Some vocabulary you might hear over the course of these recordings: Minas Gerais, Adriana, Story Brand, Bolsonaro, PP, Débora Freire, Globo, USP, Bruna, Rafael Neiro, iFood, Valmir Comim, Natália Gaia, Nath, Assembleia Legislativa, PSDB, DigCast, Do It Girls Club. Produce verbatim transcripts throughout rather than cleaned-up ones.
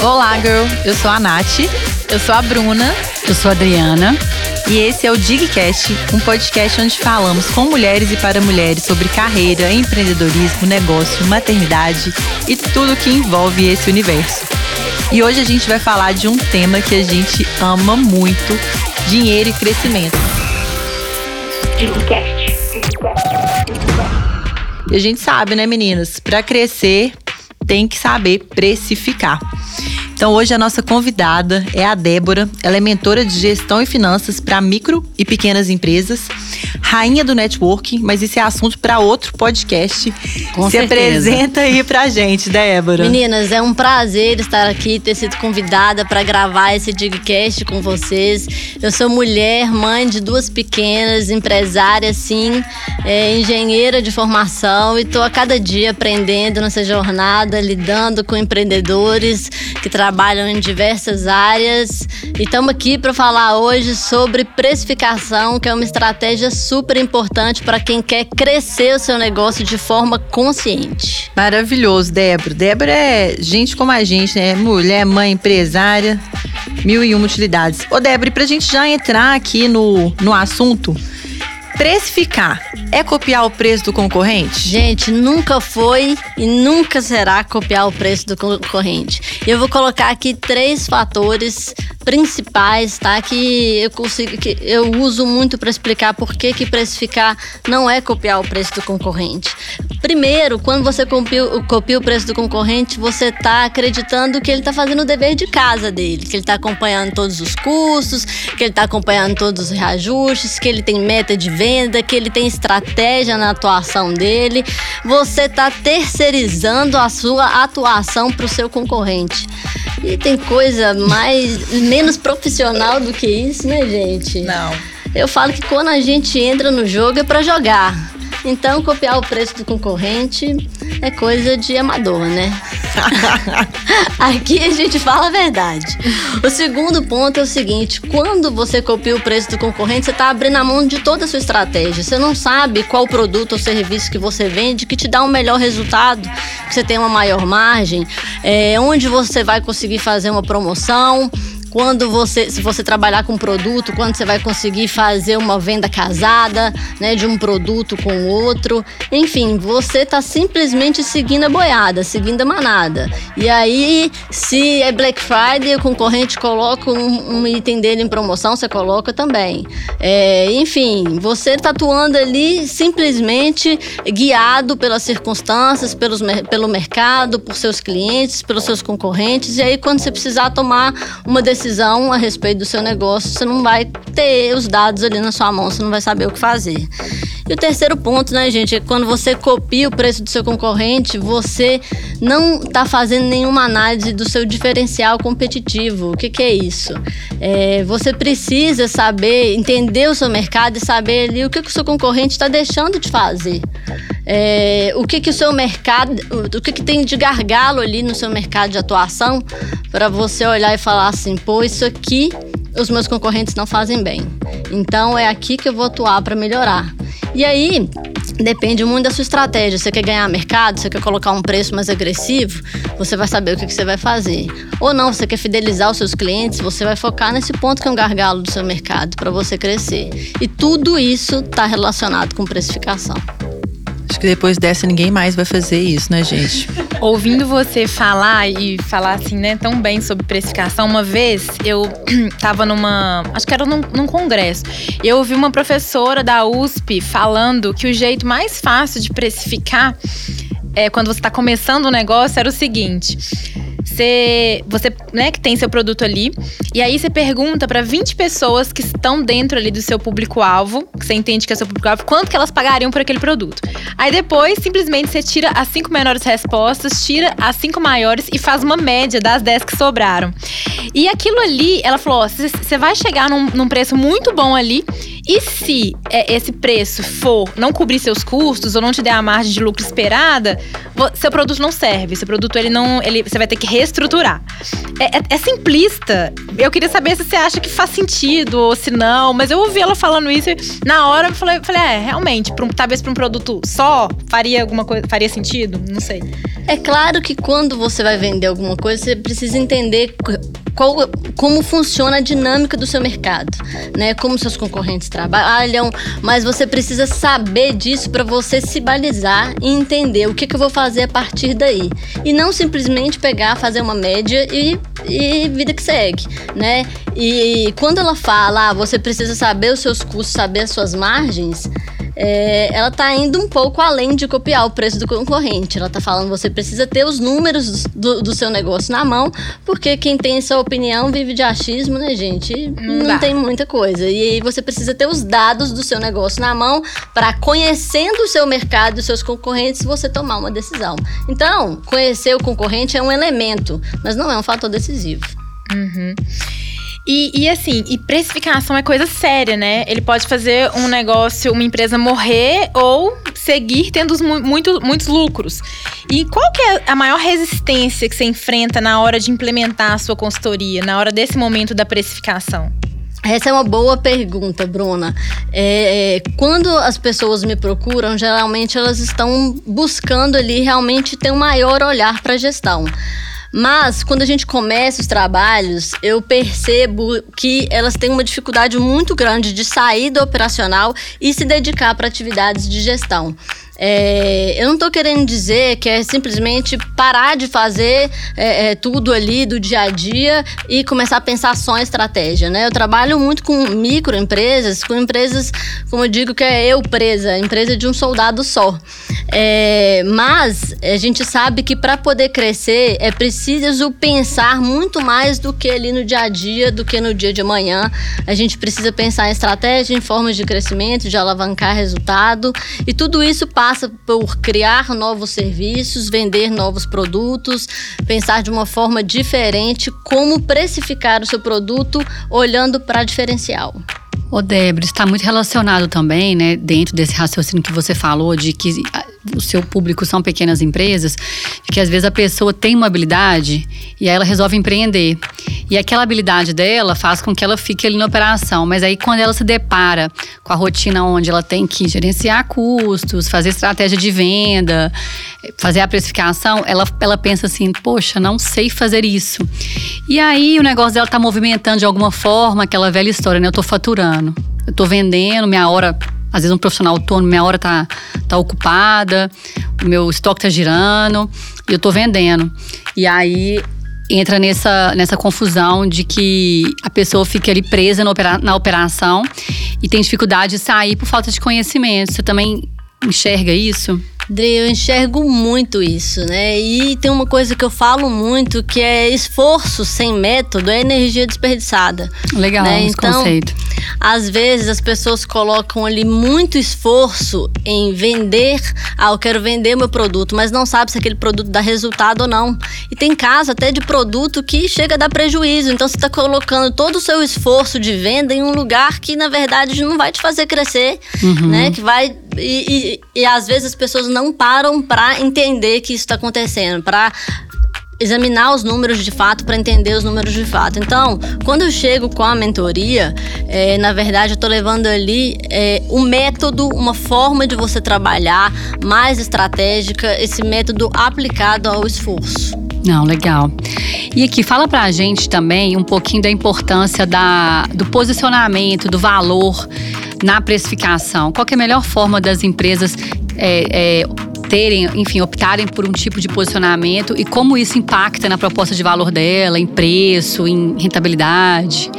Olá, girl! Eu sou a Nath, eu sou a Bruna, eu sou a Adriana e esse é o DigCast, um podcast onde falamos com mulheres e para mulheres sobre carreira, empreendedorismo, negócio, maternidade e tudo que envolve esse universo. E hoje a gente vai falar de um tema que a gente ama muito, dinheiro e crescimento. DigCast. E a gente sabe, né, meninas? Para crescer, tem que saber precificar. Então, hoje a nossa convidada é a Débora. Ela é mentora de gestão e finanças para micro e pequenas empresas, rainha do networking, mas esse é assunto para outro podcast. Com Se certeza. Apresenta aí pra gente, Débora. Meninas, é um prazer estar aqui, ter sido convidada para gravar esse DigCast com vocês. Eu sou mulher, mãe de duas pequenas, empresária, sim, é, engenheira de formação, e tô a cada dia aprendendo nessa jornada, lidando com empreendedores que trabalham em diversas áreas, e estamos aqui para falar hoje sobre precificação, que é uma estratégia super importante para quem quer crescer o seu negócio de forma consciente. Maravilhoso, Débora. Débora é gente como a gente, né? Mulher, mãe, empresária, mil e uma utilidades. Ô, Débora, para a gente já entrar aqui no, no assunto, precificar é copiar o preço do concorrente? Gente, nunca foi e nunca será copiar o preço do concorrente. Eu vou colocar aqui três fatores principais, tá? Que eu consigo, que eu uso muito para explicar por que que precificar não é copiar o preço do concorrente. Primeiro, quando você copia, copia o preço do concorrente, você tá acreditando que ele tá fazendo o dever de casa dele, que ele tá acompanhando todos os custos, que ele tá acompanhando todos os reajustes, que ele tem meta de venda, que ele tem estratégia na atuação dele. Você tá terceirizando a sua atuação pro seu concorrente. E tem coisa mais menos profissional do que isso, né, gente? Não. Eu falo que quando a gente entra no jogo é pra jogar. Então, copiar o preço do concorrente é coisa de amador, né? Aqui a gente fala a verdade. O segundo ponto é o seguinte: quando você copia o preço do concorrente, você está abrindo a mão de toda a sua estratégia. Você não sabe qual produto ou serviço que você vende que te dá um melhor resultado, que você tem uma maior margem, é, onde você vai conseguir fazer uma promoção. Quando você, se você trabalhar com produto, quando você vai conseguir fazer uma venda casada, né, de um produto com outro. Enfim, você está simplesmente seguindo a boiada, seguindo a manada. E aí, se é Black Friday, o concorrente coloca um, um item dele em promoção, você coloca também. É, enfim, você está atuando ali simplesmente guiado pelas circunstâncias, pelos, pelo mercado, por seus clientes, pelos seus concorrentes. E aí, quando você precisar tomar uma decisão, decisão a respeito do seu negócio, você não vai ter os dados ali na sua mão, você não vai saber o que fazer. E o terceiro ponto, né, gente, é que quando você copia o preço do seu concorrente, você não está fazendo nenhuma análise do seu diferencial competitivo. O que que é isso? É, você precisa saber, entender o seu mercado e saber ali o que que o seu concorrente está deixando de fazer. É, o que que o seu mercado, o que que tem de gargalo ali no seu mercado de atuação para você olhar e falar assim, pô, isso aqui os meus concorrentes não fazem bem. Então é aqui que eu vou atuar para melhorar. E aí, depende muito da sua estratégia. Você quer ganhar mercado, você quer colocar um preço mais agressivo, você vai saber o que que você vai fazer. Ou não, você quer fidelizar os seus clientes, você vai focar nesse ponto que é um gargalo do seu mercado para você crescer. E tudo isso está relacionado com precificação. Acho que depois dessa ninguém mais vai fazer isso, né, gente? Ouvindo você falar e falar assim, né, tão bem sobre precificação, uma vez eu tava numa, acho que era num, num congresso, eu ouvi uma professora da U S P falando que o jeito mais fácil de precificar é, quando você tá começando um negócio, era o seguinte: você, você, né, que tem seu produto ali, e aí você pergunta para vinte pessoas que estão dentro ali do seu público-alvo, que você entende que é seu público-alvo, quanto que elas pagariam por aquele produto. Aí depois, simplesmente, você tira as cinco menores respostas, tira as cinco maiores e faz uma média das dez que sobraram. E aquilo ali, ela falou, você vai chegar num, num preço muito bom ali, e se é, esse preço for não cobrir seus custos ou não te der a margem de lucro esperada, seu produto não serve, seu produto, ele não, ele, você vai ter que estruturar. É, é, é simplista. Eu queria saber se você acha que faz sentido ou se não, mas eu ouvi ela falando isso e na hora eu falei, falei é, realmente, pra um, talvez para um produto só, faria alguma coisa, faria sentido? Não sei. É claro que quando você vai vender alguma coisa, você precisa entender qual, como funciona a dinâmica do seu mercado, né? Como seus concorrentes trabalham, mas você precisa saber disso para você se balizar e entender o que, que eu vou fazer a partir daí. E não simplesmente pegar, fazer uma média e, e vida que segue, né? E quando ela fala, ah, você precisa saber os seus custos, saber as suas margens, É, ela tá indo um pouco além de copiar o preço do concorrente. Ela tá falando, você precisa ter os números do, do seu negócio na mão, porque quem tem essa opinião vive de achismo, né, gente? Não, não tem muita coisa. E aí você precisa ter os dados do seu negócio na mão para, conhecendo o seu mercado e os seus concorrentes, você tomar uma decisão. Então, conhecer o concorrente é um elemento, mas não é um fator decisivo. Uhum. E, e assim, e precificação é coisa séria, né? Ele pode fazer um negócio, uma empresa morrer ou seguir tendo muito, muitos lucros. E qual que é a maior resistência que você enfrenta na hora de implementar a sua consultoria, na hora desse momento da precificação? Essa é uma boa pergunta, Bruna. É, quando as pessoas me procuram, geralmente elas estão buscando ali realmente ter um maior olhar para a gestão. Mas, quando a gente começa os trabalhos, eu percebo que elas têm uma dificuldade muito grande de sair do operacional e se dedicar para atividades de gestão. É, eu não estou querendo dizer que é simplesmente parar de fazer é, é, tudo ali do dia a dia e começar a pensar só em estratégia, né? Eu trabalho muito com microempresas, com empresas, como eu digo, que é eu presa, empresa de um soldado só. É, mas a gente sabe que para poder crescer é preciso pensar muito mais do que ali no dia a dia, do que no dia de amanhã. A gente precisa pensar em estratégia, em formas de crescimento, de alavancar resultado, e tudo isso passa passa por criar novos serviços, vender novos produtos, pensar de uma forma diferente como precificar o seu produto olhando para diferencial. Ô Débora, está muito relacionado também, né, dentro desse raciocínio que você falou de que o seu público são pequenas empresas, de que às vezes a pessoa tem uma habilidade e aí ela resolve empreender. E aquela habilidade dela faz com que ela fique ali na operação, mas aí quando ela se depara com a rotina onde ela tem que gerenciar custos, fazer estratégia de venda, fazer a precificação, ela, ela pensa assim, poxa, não sei fazer isso. E aí o negócio dela tá movimentando de alguma forma aquela velha história, né? Eu tô faturando, eu tô vendendo, minha hora... Às vezes um profissional autônomo, minha hora tá, tá ocupada, o meu estoque tá girando e eu tô vendendo. E aí entra nessa, nessa confusão de que a pessoa fica ali presa no opera, na operação e tem dificuldade de sair por falta de conhecimento. Você também enxerga isso? Dri, eu enxergo muito isso, né? E tem uma coisa que eu falo muito, que é esforço sem método é energia desperdiçada. Legal, né? Esse então, conceito. Às vezes as pessoas colocam ali muito esforço em vender. Ah, eu quero vender meu produto, mas não sabe se aquele produto dá resultado ou não. E tem caso até de produto que chega a dar prejuízo. Então você está colocando todo o seu esforço de venda em um lugar que, na verdade, não vai te fazer crescer, uhum. né? Que vai... E, e, e às vezes as pessoas não param para entender que isso está acontecendo, para examinar os números de fato, para entender os números de fato. Então, quando eu chego com a mentoria, é, na verdade eu estou levando ali é, um método, uma forma de você trabalhar mais estratégica, esse método aplicado ao esforço. Não, legal. E aqui, fala pra gente também um pouquinho da importância da, do posicionamento, do valor na precificação. Qual que é a melhor forma das empresas é, é, terem, enfim, optarem por um tipo de posicionamento e como isso impacta na proposta de valor dela, em preço, em rentabilidade?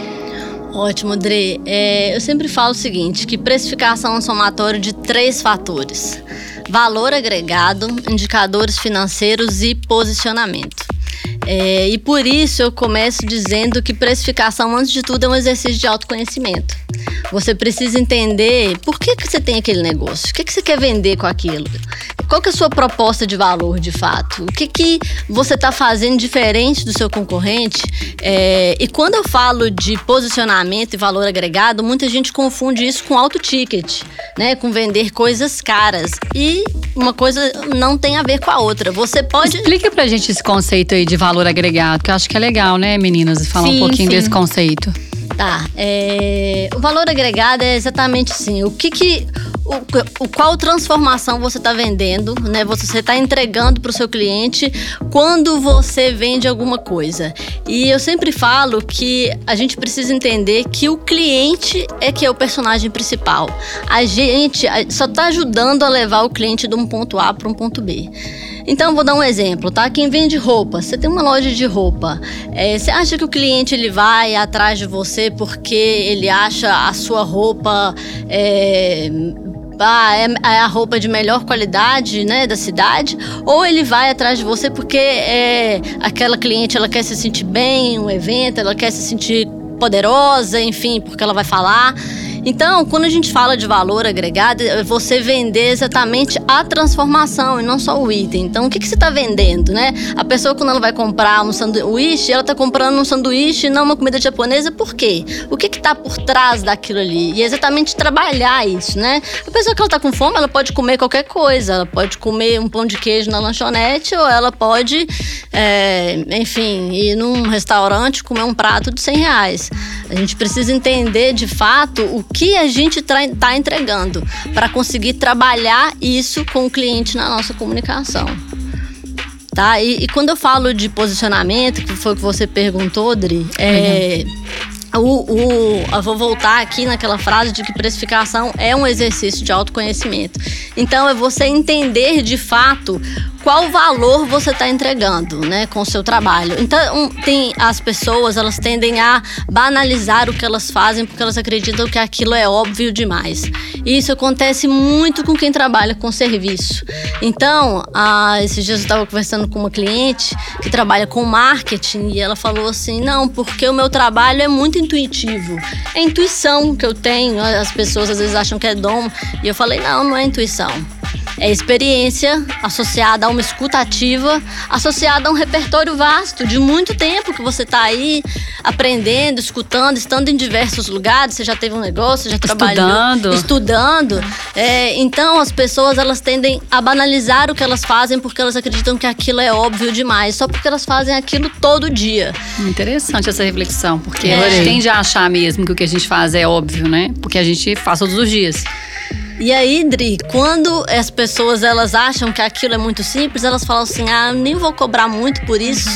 Ótimo, Dre. É, eu sempre falo o seguinte, que precificação é um somatório de três fatores: valor agregado, indicadores financeiros e posicionamento. É, e por isso eu começo dizendo que precificação, antes de tudo, é um exercício de autoconhecimento. Você precisa entender por que, que você tem aquele negócio, o que, que você quer vender com aquilo, qual que é a sua proposta de valor de fato, o que, que você está fazendo diferente do seu concorrente. É, e quando eu falo de posicionamento e valor agregado, muita gente confunde isso com alto ticket, né, com vender coisas caras. E uma coisa não tem a ver com a outra. Você pode… Explica pra gente esse conceito aí de valor agregado, que eu acho que é legal, né, meninas? Falar sim, um pouquinho sim. desse conceito. Tá, é, o valor agregado é exatamente assim, o que que… O, o, qual transformação você está vendendo, né? Você está entregando para o seu cliente quando você vende alguma coisa. E eu sempre falo que a gente precisa entender que o cliente é que é o personagem principal. A gente só está ajudando a levar o cliente de um ponto A para um ponto B. Então, eu vou dar um exemplo, tá? Quem vende roupa, você tem uma loja de roupa, é, você acha que o cliente ele vai atrás de você porque ele acha a sua roupa é, ah, é, é a roupa de melhor qualidade, né, da cidade? Ou ele vai atrás de você porque é, aquela cliente ela quer se sentir bem em um evento, ela quer se sentir poderosa, enfim, porque ela vai falar. Então, quando a gente fala de valor agregado, é você vender exatamente a transformação e não só o item. Então, o que, que você está vendendo, né? A pessoa, quando ela vai comprar um sanduíche, ela está comprando um sanduíche e não uma comida japonesa. Por quê? O que está por trás daquilo ali? E é exatamente trabalhar isso, né? A pessoa que ela está com fome, ela pode comer qualquer coisa. Ela pode comer um pão de queijo na lanchonete ou ela pode, é, enfim, ir num restaurante comer um prato de cem reais. A gente precisa entender, de fato, o que a gente está entregando para conseguir trabalhar isso com o cliente na nossa comunicação. Tá? E, e quando eu falo de posicionamento, que foi o que você perguntou, Dri, é, uhum. o, o, eu vou voltar aqui naquela frase de que precificação é um exercício de autoconhecimento. Então, é você entender de fato qual valor você está entregando, né, com o seu trabalho. Então, tem, as pessoas, elas tendem a banalizar o que elas fazem porque elas acreditam que aquilo é óbvio demais. E isso acontece muito com quem trabalha com serviço. Então, ah, esses dias eu estava conversando com uma cliente que trabalha com marketing e ela falou assim, não, porque o meu trabalho é muito intuitivo. É intuição que eu tenho, as pessoas às vezes acham que é dom. E eu falei, não, não é intuição. É experiência associada a uma escuta ativa, associada a um repertório vasto de muito tempo que você está aí aprendendo, escutando, estando em diversos lugares. Você já teve um negócio, já trabalhou. Estudando. Estudando. É, então, as pessoas elas tendem a banalizar o que elas fazem porque elas acreditam que aquilo é óbvio demais, só porque elas fazem aquilo todo dia. Interessante essa reflexão, porque é. a gente tende a achar mesmo que o que a gente faz é óbvio, né? Porque a gente faz todos os dias. E aí, Dri, quando as pessoas elas acham que aquilo é muito simples, elas falam assim, ah, nem vou cobrar muito por isso.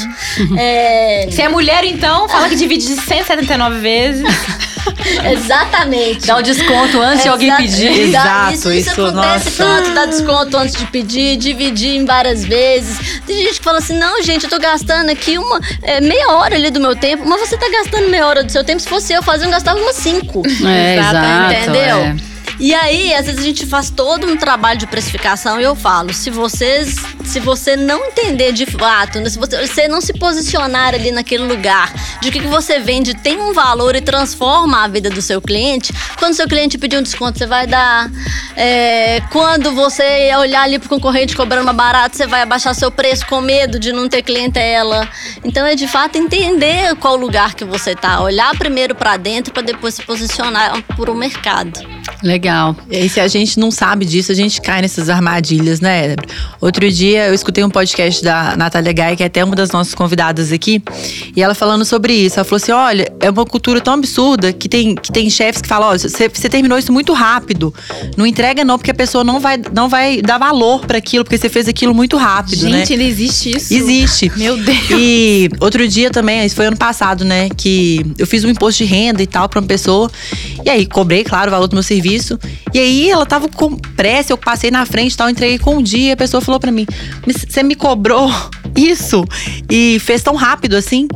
É... Se é mulher, então, fala que divide de cento e setenta e nove vezes. Exatamente. Dá o desconto antes Exa- de alguém pedir. Exato, isso, isso, isso acontece tanto, dá desconto antes de pedir, dividir em várias vezes. Tem gente que fala assim, não, gente, eu tô gastando aqui uma é, meia hora ali do meu tempo, mas você tá gastando meia hora do seu tempo, se fosse eu fazer, eu gastava umas cinco. É, exato, exato, entendeu? É. E aí, às vezes a gente faz todo um trabalho de precificação e eu falo, se vocês, se você não entender de fato, se você, se não se posicionar ali naquele lugar, de que, que você vende tem um valor e transforma a vida do seu cliente, quando o seu cliente pedir um desconto, você vai dar. É, quando você olhar ali pro concorrente cobrando mais barato, você vai abaixar seu preço com medo de não ter clientela. Então é de fato entender qual lugar que você tá, olhar primeiro para dentro para depois se posicionar pro mercado. Legal. E aí, se a gente não sabe disso, a gente cai nessas armadilhas, né? Outro dia, eu escutei um podcast da Natália Gaia, que é até uma das nossas convidadas aqui, e ela falando sobre isso. Ela falou assim, olha, é uma cultura tão absurda que tem, que tem chefes que falam, olha, você, você terminou isso muito rápido. Não entrega não, porque a pessoa não vai, não vai dar valor para aquilo, porque você fez aquilo muito rápido, gente, né? Gente, existe isso? Existe. Meu Deus. E outro dia também, isso foi ano passado, né? Que eu fiz um imposto de renda e tal para uma pessoa, e aí cobrei, claro, o valor do meu serviço. E aí, ela tava com pressa, eu passei na frente e tal, entreguei com um dia. A pessoa falou pra mim, mas você me cobrou isso? E fez tão rápido assim?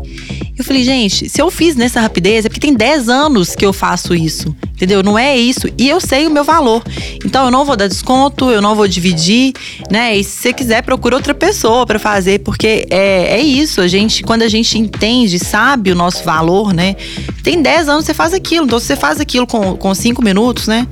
Eu falei, gente, se eu fiz nessa rapidez, é porque tem dez anos que eu faço isso. Entendeu? Não é isso. E eu sei o meu valor. Então, eu não vou dar desconto, eu não vou dividir, né? E se você quiser, procura outra pessoa pra fazer. Porque é, é isso. A gente, quando a gente entende, sabe o nosso valor, né? Tem dez anos, você faz aquilo. Então, se você faz aquilo com cinco minutos, né?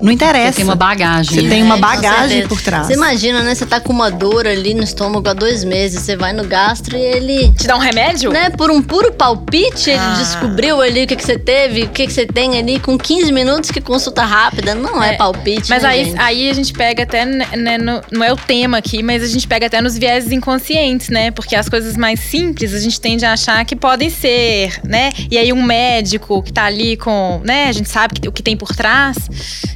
Não interessa. Você tem uma bagagem. Você tem uma bagagem por trás. Você imagina, né? Você tá com uma dor ali no estômago há dois meses. Você vai no gastro e ele... Te dá um remédio? Né? Por um puro palpite, ah. ele descobriu ali o que, que você teve, o que, que você tem ali com quinze minutos que consulta rápida. Não é, é palpite, Mas né, aí, aí a gente pega até, né, no, não é o tema aqui, mas a gente pega até nos viéses inconscientes, né? Porque as coisas mais simples a gente tende a achar que podem ser, né? E aí um médico que tá ali com... né? A gente sabe que, o que tem por trás.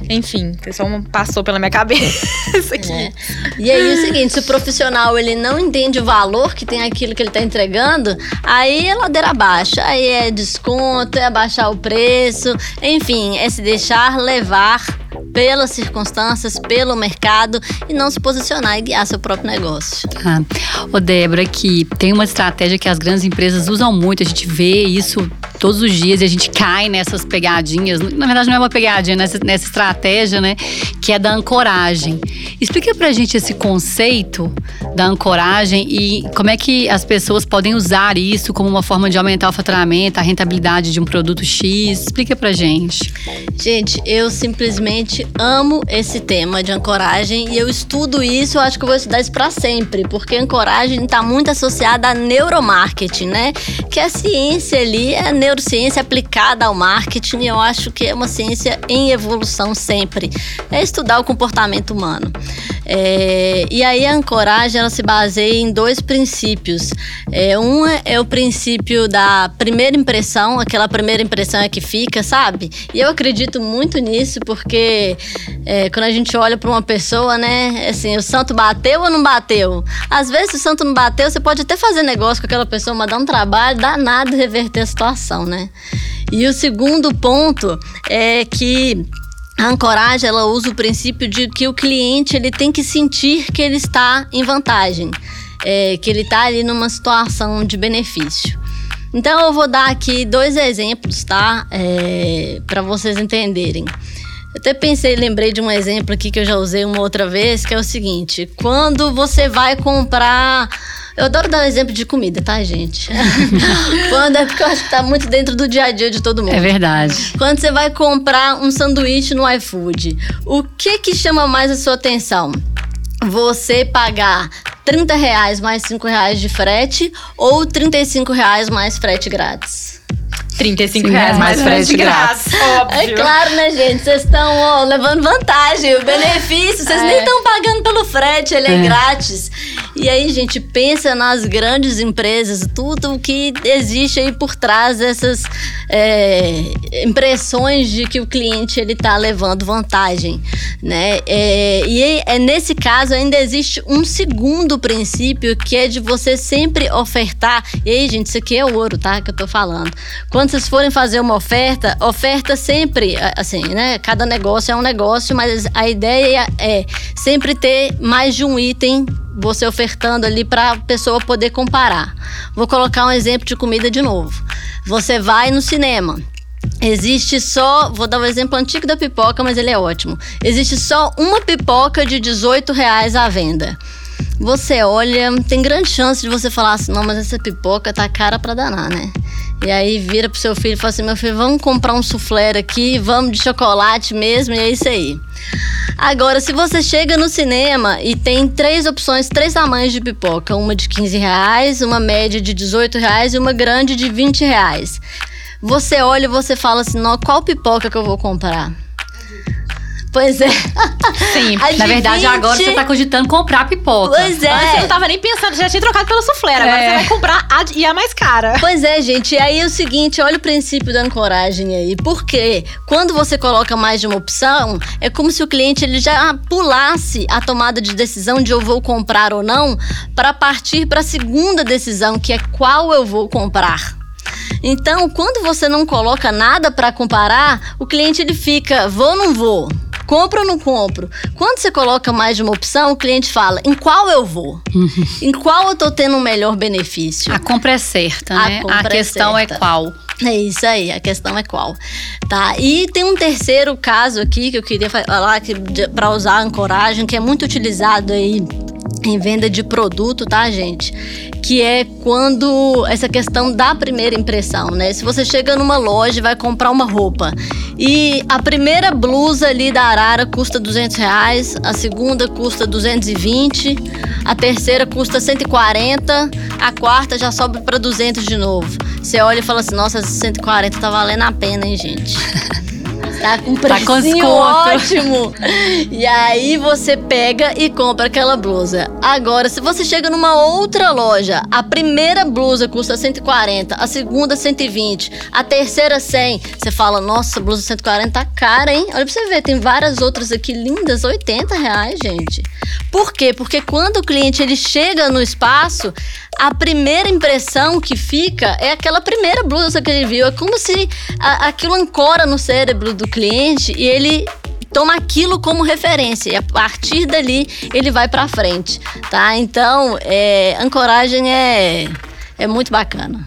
Enfim, o pessoal passou pela minha cabeça aqui. É. E aí é o seguinte, se o profissional ele não entende o valor que tem aquilo que ele tá entregando, aí é ladeira abaixo, aí é desconto, é abaixar o preço, enfim, é se deixar levar pelas circunstâncias, pelo mercado e não se posicionar e guiar seu próprio negócio. Ah, ô Débora, que tem uma estratégia que as grandes empresas usam muito, a gente vê isso todos os dias e a gente cai nessas pegadinhas, na verdade não é uma pegadinha, nessa, nessa estratégia, né, que é da ancoragem. Explica pra gente esse conceito da ancoragem e como é que as pessoas podem usar isso como uma forma de aumentar o faturamento, a rentabilidade de um produto X. Explica pra gente. Gente, eu simplesmente amo esse tema de ancoragem e eu estudo isso, eu acho que eu vou estudar isso pra sempre, porque ancoragem tá muito associada a neuromarketing, né? Que a ciência ali é a neurociência aplicada ao marketing e eu acho que é uma ciência em evolução sempre. É estudar o comportamento humano. É, e aí a ancoragem, ela se baseia em dois princípios. É, um é o princípio da primeira impressão, aquela primeira impressão é que fica, sabe? E eu acredito muito nisso, porque É, quando a gente olha para uma pessoa, né, assim, o santo bateu ou não bateu? Às vezes, se o santo não bateu, você pode até fazer negócio com aquela pessoa, mas dar um trabalho danado e reverter a situação, né? E o segundo ponto é que a ancoragem, ela usa o princípio de que o cliente, ele tem que sentir que ele está em vantagem, é, que ele está ali numa situação de benefício. Então, eu vou dar aqui dois exemplos, tá? É, para vocês entenderem. Eu até pensei, lembrei de um exemplo aqui que eu já usei uma outra vez, que é o seguinte. Quando você vai comprar... Eu adoro dar um exemplo de comida, tá, gente? Quando é porque eu acho que tá muito dentro do dia a dia de todo mundo. É verdade. Quando você vai comprar um sanduíche no iFood, o que que chama mais a sua atenção? Você pagar trinta reais mais cinco reais de frete ou trinta e cinco reais mais frete grátis? trinta e cinco reais mais frete grátis. Óbvio. É claro, né, gente? Vocês estão levando vantagem, o benefício. Vocês é. nem estão pagando pelo frete, ele é. é grátis. E aí, gente, pensa nas grandes empresas, tudo o que existe aí por trás dessas é, impressões de que o cliente ele está levando vantagem, né? É, e é, nesse caso ainda existe um segundo princípio que é de você sempre ofertar. E aí, gente, isso aqui é ouro, tá? Que eu tô falando. Quando vocês forem fazer uma oferta, oferta sempre, assim, né? Cada negócio é um negócio, mas a ideia é sempre ter mais de um item você ofertando ali para a pessoa poder comparar. Vou colocar um exemplo de comida de novo. Você vai no cinema. Existe só, vou dar um exemplo antigo da pipoca, mas ele é ótimo. Existe só uma pipoca de dezoito reais à venda. Você olha, tem grande chance de você falar assim, não, mas essa pipoca tá cara pra danar, né? E aí vira pro seu filho e fala assim, meu filho, vamos comprar um soufflé aqui, vamos de chocolate mesmo, e é isso aí. Agora, se você chega no cinema e tem três opções, três tamanhos de pipoca, uma de quinze reais, uma média de dezoito reais e uma grande de vinte reais. Você olha e você fala assim, não, qual pipoca que eu vou comprar? Pois é. Sim, na verdade agora você tá cogitando comprar pipoca. Pois é. Antes você não tava nem pensando, já tinha trocado pelo soufflé, agora é. você vai comprar a, e a mais cara. Pois é, gente. E aí é o seguinte, olha o princípio da ancoragem aí. Por quê? Quando você coloca mais de uma opção, é como se o cliente ele já pulasse a tomada de decisão de eu vou comprar ou não, para partir para a segunda decisão, que é qual eu vou comprar. Então, quando você não coloca nada para comparar, o cliente ele fica, vou ou não vou? Compro ou não compro? Quando você coloca mais de uma opção, o cliente fala, em qual eu vou? Em qual eu tô tendo um melhor benefício? A compra é certa, né? A, compra a questão é, certa. é qual? É isso aí, a questão é qual. Tá? E tem um terceiro caso aqui que eu queria falar para usar a ancoragem, que é muito utilizado aí em venda de produto, tá, gente? Que é quando essa questão da primeira impressão, né? Se você chega numa loja e vai comprar uma roupa e a primeira blusa ali da Arara custa duzentos reais, a segunda custa duzentos e vinte, a terceira custa cento e quarenta, a quarta já sobe para duzentos de novo. Você olha e fala assim, nossa, essa cento e quarenta tá valendo a pena, hein, gente? Tá com um precinho ótimo. E aí você pega e compra aquela blusa. Agora, se você chega numa outra loja, a primeira blusa custa cento e quarenta, a segunda cento e vinte, a terceira cem. Você fala, nossa, a blusa cento e quarenta tá cara, hein? Olha pra você ver, tem várias outras aqui lindas, oitenta reais, gente. Por quê? Porque quando o cliente ele chega no espaço, a primeira impressão que fica é aquela primeira blusa que ele viu. É como se a, aquilo ancora no cérebro do cliente e ele toma aquilo como referência. E a partir dali, ele vai pra frente, tá? Então, é, ancoragem é, é muito bacana.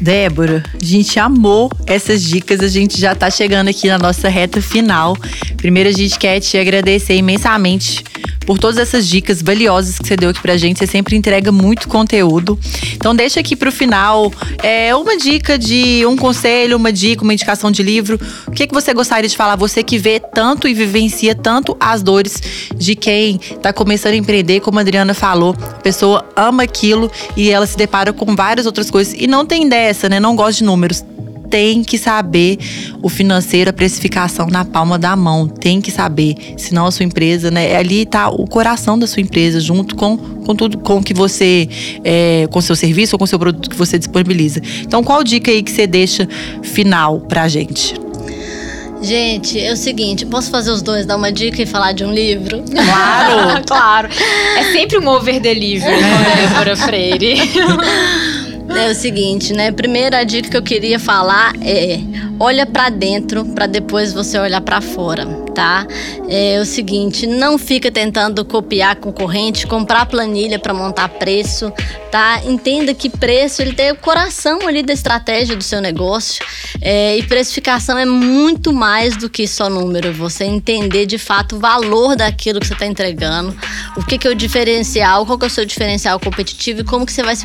Débora, a gente amou essas dicas, a gente já tá chegando aqui na nossa reta final. Primeiro, a gente quer te agradecer imensamente por todas essas dicas valiosas que você deu aqui pra gente. Você sempre entrega muito conteúdo. Então deixa aqui pro final é, uma dica de um conselho, uma dica, uma indicação de livro. O que, que você gostaria de falar? Você que vê tanto e vivencia tanto as dores de quem tá começando a empreender, como a Adriana falou. A pessoa ama aquilo e ela se depara com várias outras coisas. E não tem dessa, né? Não gosta de números. Tem que saber o financeiro, a precificação na palma da mão. Tem que saber, senão a sua empresa, né? Ali tá o coração da sua empresa, junto com, com tudo, com que você, é, com seu serviço ou com seu produto que você disponibiliza. Então, qual dica aí que você deixa final pra gente? Gente, é o seguinte, posso fazer os dois, dar uma dica e falar de um livro? Claro, claro. É sempre um over-delivery, né, Débora Freire? É o seguinte, né? Primeira dica que eu queria falar é: olha pra dentro pra depois você olhar pra fora, tá? É o seguinte, não fica tentando copiar concorrente, comprar planilha pra montar preço, tá? Entenda que preço, ele tem o coração ali da estratégia do seu negócio, é, e precificação é muito mais do que só número. Você entender de fato o valor daquilo que você tá entregando, o que que é o diferencial, qual que é o seu diferencial competitivo e como que você vai se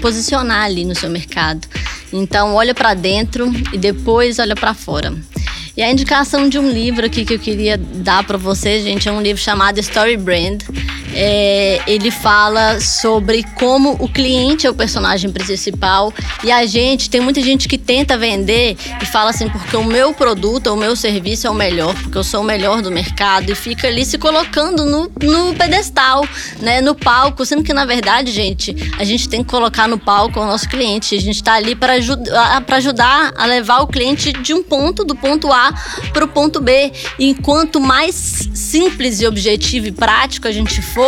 posicionar ali no seu mercado. Então, olha para dentro e depois olha para fora. E a indicação de um livro aqui que eu queria dar para vocês, gente, é um livro chamado Story Brand. É, ele fala sobre como o cliente é o personagem principal e a gente, tem muita gente que tenta vender e fala assim, porque o meu produto ou o meu serviço é o melhor, porque eu sou o melhor do mercado e fica ali se colocando no, no pedestal, né, no palco, sendo que na verdade, gente, a gente tem que colocar no palco o nosso cliente. A gente tá ali para ajudar, para ajudar a levar o cliente de um ponto, do ponto A para o ponto B. E quanto mais simples e objetivo e prático a gente for,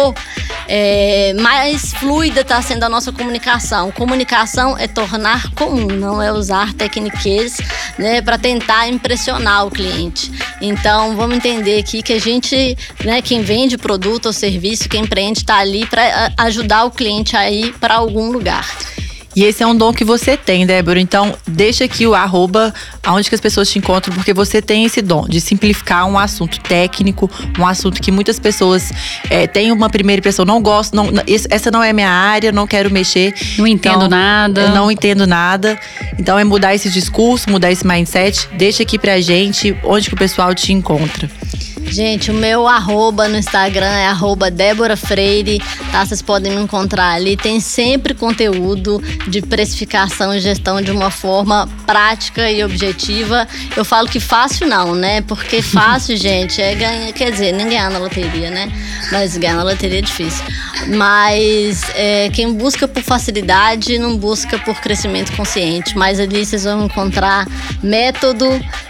é, mais fluida está sendo a nossa comunicação. Comunicação é tornar comum, não é usar tecniquez, né, para tentar impressionar o cliente. Então, vamos entender aqui que a gente, né, quem vende produto ou serviço, quem empreende, está ali para ajudar o cliente a ir para algum lugar. E esse é um dom que você tem, Débora. Então, deixa aqui o arroba, aonde que as pessoas te encontram, porque você tem esse dom de simplificar um assunto técnico, um assunto que muitas pessoas é, têm uma primeira impressão, não gosto, não, essa não é minha área, não quero mexer. Não entendo então, nada. Não entendo nada. Então, é mudar esse discurso, mudar esse mindset. Deixa aqui pra gente onde que o pessoal te encontra. Gente, o meu arroba no Instagram é arroba Débora Freire, tá? Vocês podem me encontrar ali. Tem sempre conteúdo de precificação e gestão de uma forma prática e objetiva. Eu falo que fácil não, né? Porque fácil, gente, é ganhar... Quer dizer, nem ganhar na loteria, né? Mas ganhar na loteria é difícil. Mas é, quem busca por facilidade não busca por crescimento consciente. Mas ali vocês vão encontrar método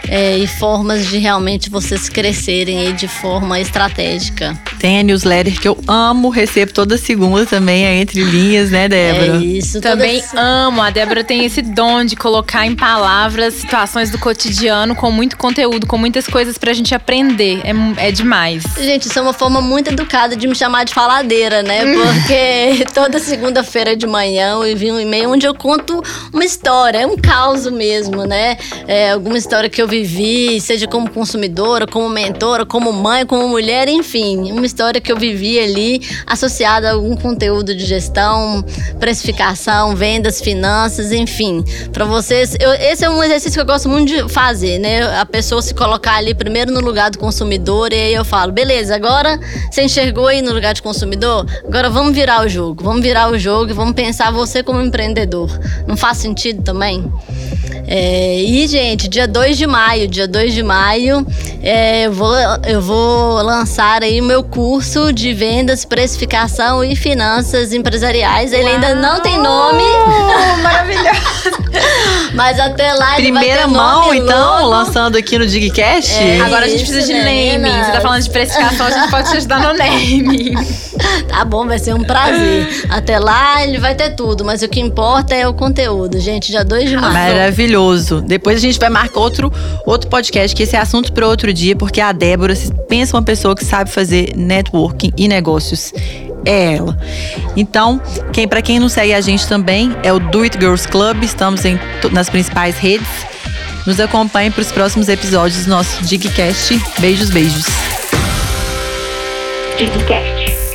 é, e formas de realmente vocês crescerem de forma estratégica. Tem a newsletter que eu amo, recebo toda segunda também, a Entre Linhas, né, Débora? É isso. Também toda... amo. A Débora tem esse dom de colocar em palavras situações do cotidiano com muito conteúdo, com muitas coisas pra gente aprender. É, é demais. Gente, isso é uma forma muito educada de me chamar de faladeira, né? Porque toda segunda-feira de manhã eu envio um e-mail onde eu conto uma história, é um caos mesmo, né? É, alguma história que eu vivi, seja como consumidora, como mentora, como como mãe, como mulher, enfim, uma história que eu vivi ali associada a algum conteúdo de gestão, precificação, vendas, finanças, enfim. Para vocês, eu, esse é um exercício que eu gosto muito de fazer, né? A pessoa se colocar ali primeiro no lugar do consumidor, e aí eu falo, beleza, agora você enxergou aí no lugar de consumidor, agora vamos virar o jogo, vamos virar o jogo e vamos pensar você como empreendedor. Não faz sentido também? É, e, gente, dia dois de maio, dia dois de maio, é, eu, vou, eu vou lançar aí o meu curso de vendas, precificação e finanças empresariais. Ele Uau! ainda não tem nome. Maravilhoso! Mas até lá ele Primeira vai ter mão, nome então, logo. lançando aqui no DigCast. É, Agora a gente precisa de naming. Né? Você tá falando de precificação, a gente pode te ajudar no naming. Tá bom, vai ser um prazer. Até lá ele vai ter tudo, mas o que importa é o conteúdo, gente. Dia dois de maio. Maravilhoso. Depois a gente vai marcar outro, outro podcast, que esse é assunto para outro dia, porque a Débora, se pensa uma pessoa que sabe fazer networking e negócios, é ela. Então, quem, para quem não segue a gente também, é o Do It Girls Club. Estamos em, nas principais redes. Nos acompanhem para os próximos episódios do nosso DigCast. Beijos, beijos. DigCast.